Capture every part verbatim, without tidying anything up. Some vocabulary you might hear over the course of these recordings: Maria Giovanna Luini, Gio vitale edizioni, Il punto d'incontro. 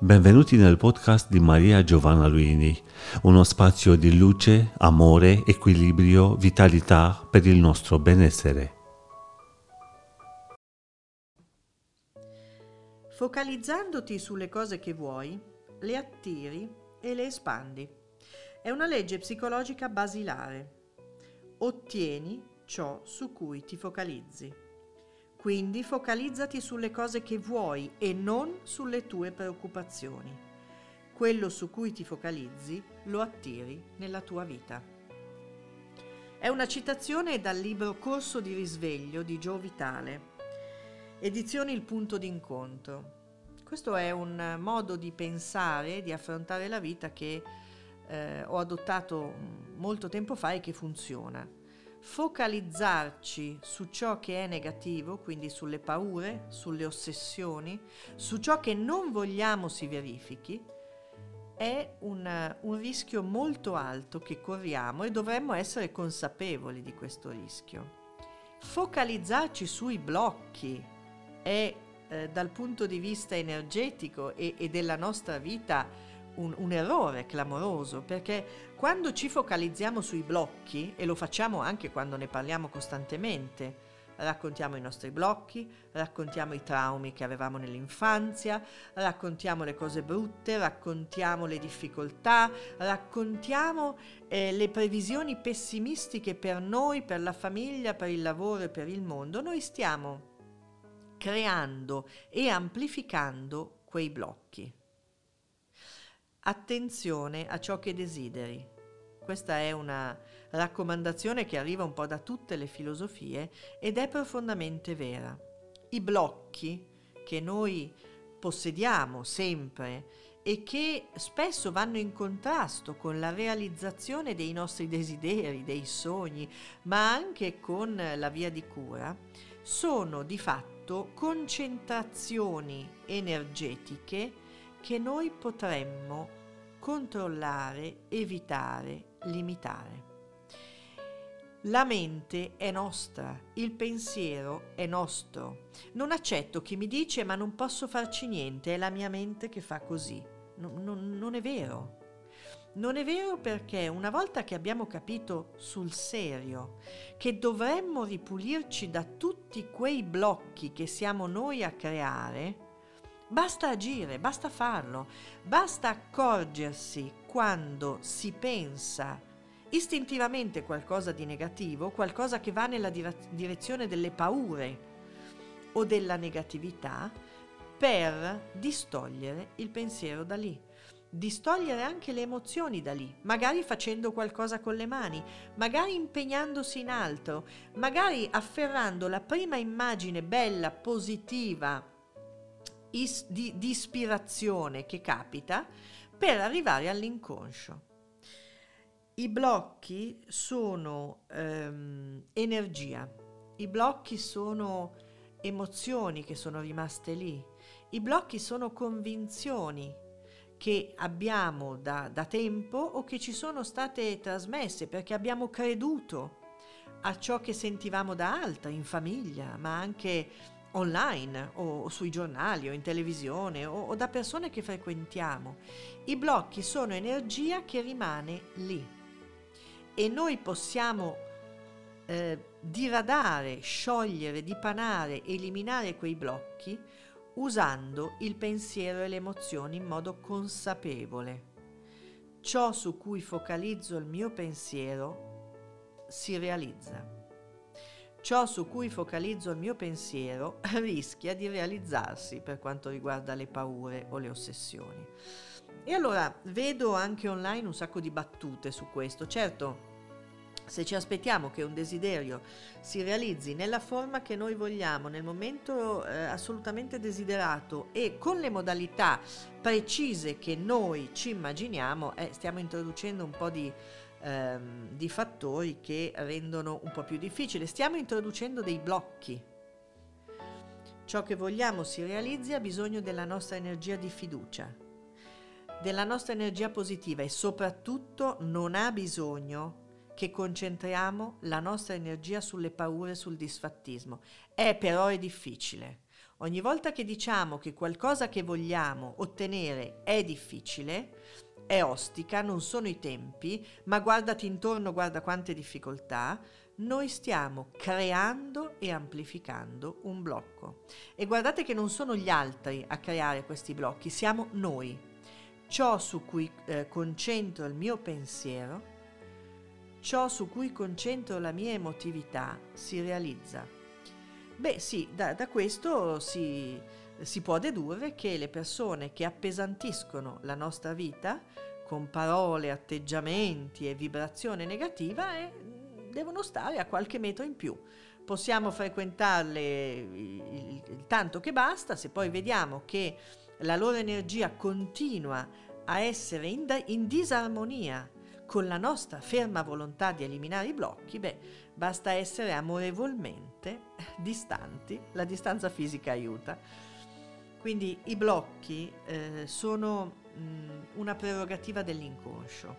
Benvenuti nel podcast di Maria Giovanna Luini, uno spazio di luce, amore, equilibrio, vitalità per il nostro benessere. Focalizzandoti sulle cose che vuoi, le attiri e le espandi. È una legge psicologica basilare. Ottieni ciò su cui ti focalizzi. Quindi focalizzati sulle cose che vuoi e non sulle tue preoccupazioni. Quello su cui ti focalizzi lo attiri nella tua vita. È una citazione dal libro Corso di risveglio di Gio Vitale, edizioni Il punto d'incontro. Questo è un modo di pensare, di affrontare la vita che eh, ho adottato molto tempo fa e che funziona. Focalizzarci su ciò che è negativo, quindi sulle paure, sulle ossessioni, su ciò che non vogliamo si verifichi, è un, un rischio molto alto che corriamo e dovremmo essere consapevoli di questo rischio. Focalizzarci sui blocchi è eh, dal punto di vista energetico e, e della nostra vita Un, un errore clamoroso, perché quando ci focalizziamo sui blocchi, e lo facciamo anche quando ne parliamo costantemente, raccontiamo i nostri blocchi, raccontiamo i traumi che avevamo nell'infanzia, raccontiamo le cose brutte, raccontiamo le difficoltà, raccontiamo eh, le previsioni pessimistiche per noi, per la famiglia, per il lavoro e per il mondo, noi stiamo creando e amplificando quei blocchi. Attenzione a ciò che desideri. Questa è una raccomandazione che arriva un po' da tutte le filosofie ed è profondamente vera. I blocchi che noi possediamo sempre e che spesso vanno in contrasto con la realizzazione dei nostri desideri, dei sogni, ma anche con la via di cura, sono di fatto concentrazioni energetiche che noi potremmo controllare, evitare, limitare. La mente è nostra, il pensiero è nostro. Non accetto chi mi dice ma non posso farci niente, è la mia mente che fa così. No, no, non è vero. Non è vero, perché una volta che abbiamo capito sul serio che dovremmo ripulirci da tutti quei blocchi che siamo noi a creare, basta agire, basta farlo, basta accorgersi quando si pensa istintivamente qualcosa di negativo, qualcosa che va nella direzione delle paure o della negatività, per distogliere il pensiero da lì, distogliere anche le emozioni da lì, magari facendo qualcosa con le mani, magari impegnandosi in altro, magari afferrando la prima immagine bella, positiva, Di, di ispirazione che capita, per arrivare all'inconscio. I blocchi sono ehm, energia, i blocchi sono emozioni che sono rimaste lì, i blocchi sono convinzioni che abbiamo da, da tempo o che ci sono state trasmesse perché abbiamo creduto a ciò che sentivamo da altri, in famiglia, ma anche online o sui giornali o in televisione o, o da persone che frequentiamo. I blocchi sono energia che rimane lì e noi possiamo eh, diradare, sciogliere, dipanare, eliminare quei blocchi usando il pensiero e le emozioni in modo consapevole. Ciò su cui focalizzo il mio pensiero si realizza. Ciò su cui focalizzo il mio pensiero rischia di realizzarsi per quanto riguarda le paure o le ossessioni. E allora vedo anche online un sacco di battute su questo. Certo, se ci aspettiamo che un desiderio si realizzi nella forma che noi vogliamo, nel momento eh, assolutamente desiderato e con le modalità precise che noi ci immaginiamo, eh, stiamo introducendo un po' di... di fattori che rendono un po' più difficile. Stiamo introducendo dei blocchi. Ciò che vogliamo si realizzi ha bisogno della nostra energia di fiducia, della nostra energia positiva e soprattutto non ha bisogno che concentriamo la nostra energia sulle paure, sul disfattismo. È però è difficile. Ogni volta che diciamo che qualcosa che vogliamo ottenere è difficile, è ostica, non sono i tempi, ma guardati intorno, guarda quante difficoltà, noi stiamo creando e amplificando un blocco. E guardate che non sono gli altri a creare questi blocchi, siamo noi. Ciò su cui eh, concentro il mio pensiero, ciò su cui concentro la mia emotività si realizza. Beh sì, da, da questo si, si può dedurre che le persone che appesantiscono la nostra vita con parole, atteggiamenti e vibrazione negativa è devono stare a qualche metro in più. Possiamo frequentarle il, il tanto che basta, se poi vediamo che la loro energia continua a essere in, in disarmonia con la nostra ferma volontà di eliminare i blocchi, beh, basta essere amorevolmente distanti, la distanza fisica aiuta. Quindi i blocchi eh, sono mh, una prerogativa dell'inconscio.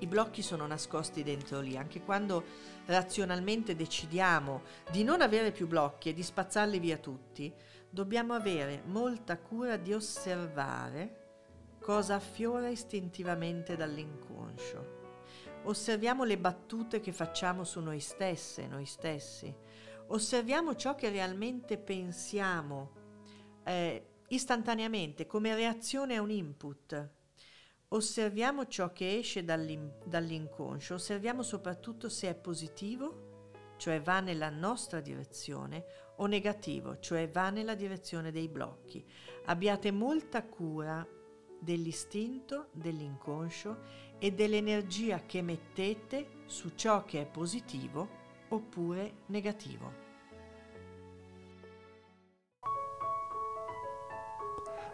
I blocchi sono nascosti dentro lì, anche quando razionalmente decidiamo di non avere più blocchi e di spazzarli via tutti, dobbiamo avere molta cura di osservare cosa affiora istintivamente dall'inconscio. Osserviamo le battute che facciamo su noi stesse, noi stessi. Osserviamo ciò che realmente pensiamo eh, istantaneamente come reazione a un input. Osserviamo ciò che esce dall'inconscio, osserviamo soprattutto se è positivo, cioè va nella nostra direzione, o negativo, cioè va nella direzione dei blocchi. Abbiate molta cura dell'istinto, dell'inconscio e dell'energia che mettete su ciò che è positivo oppure negativo.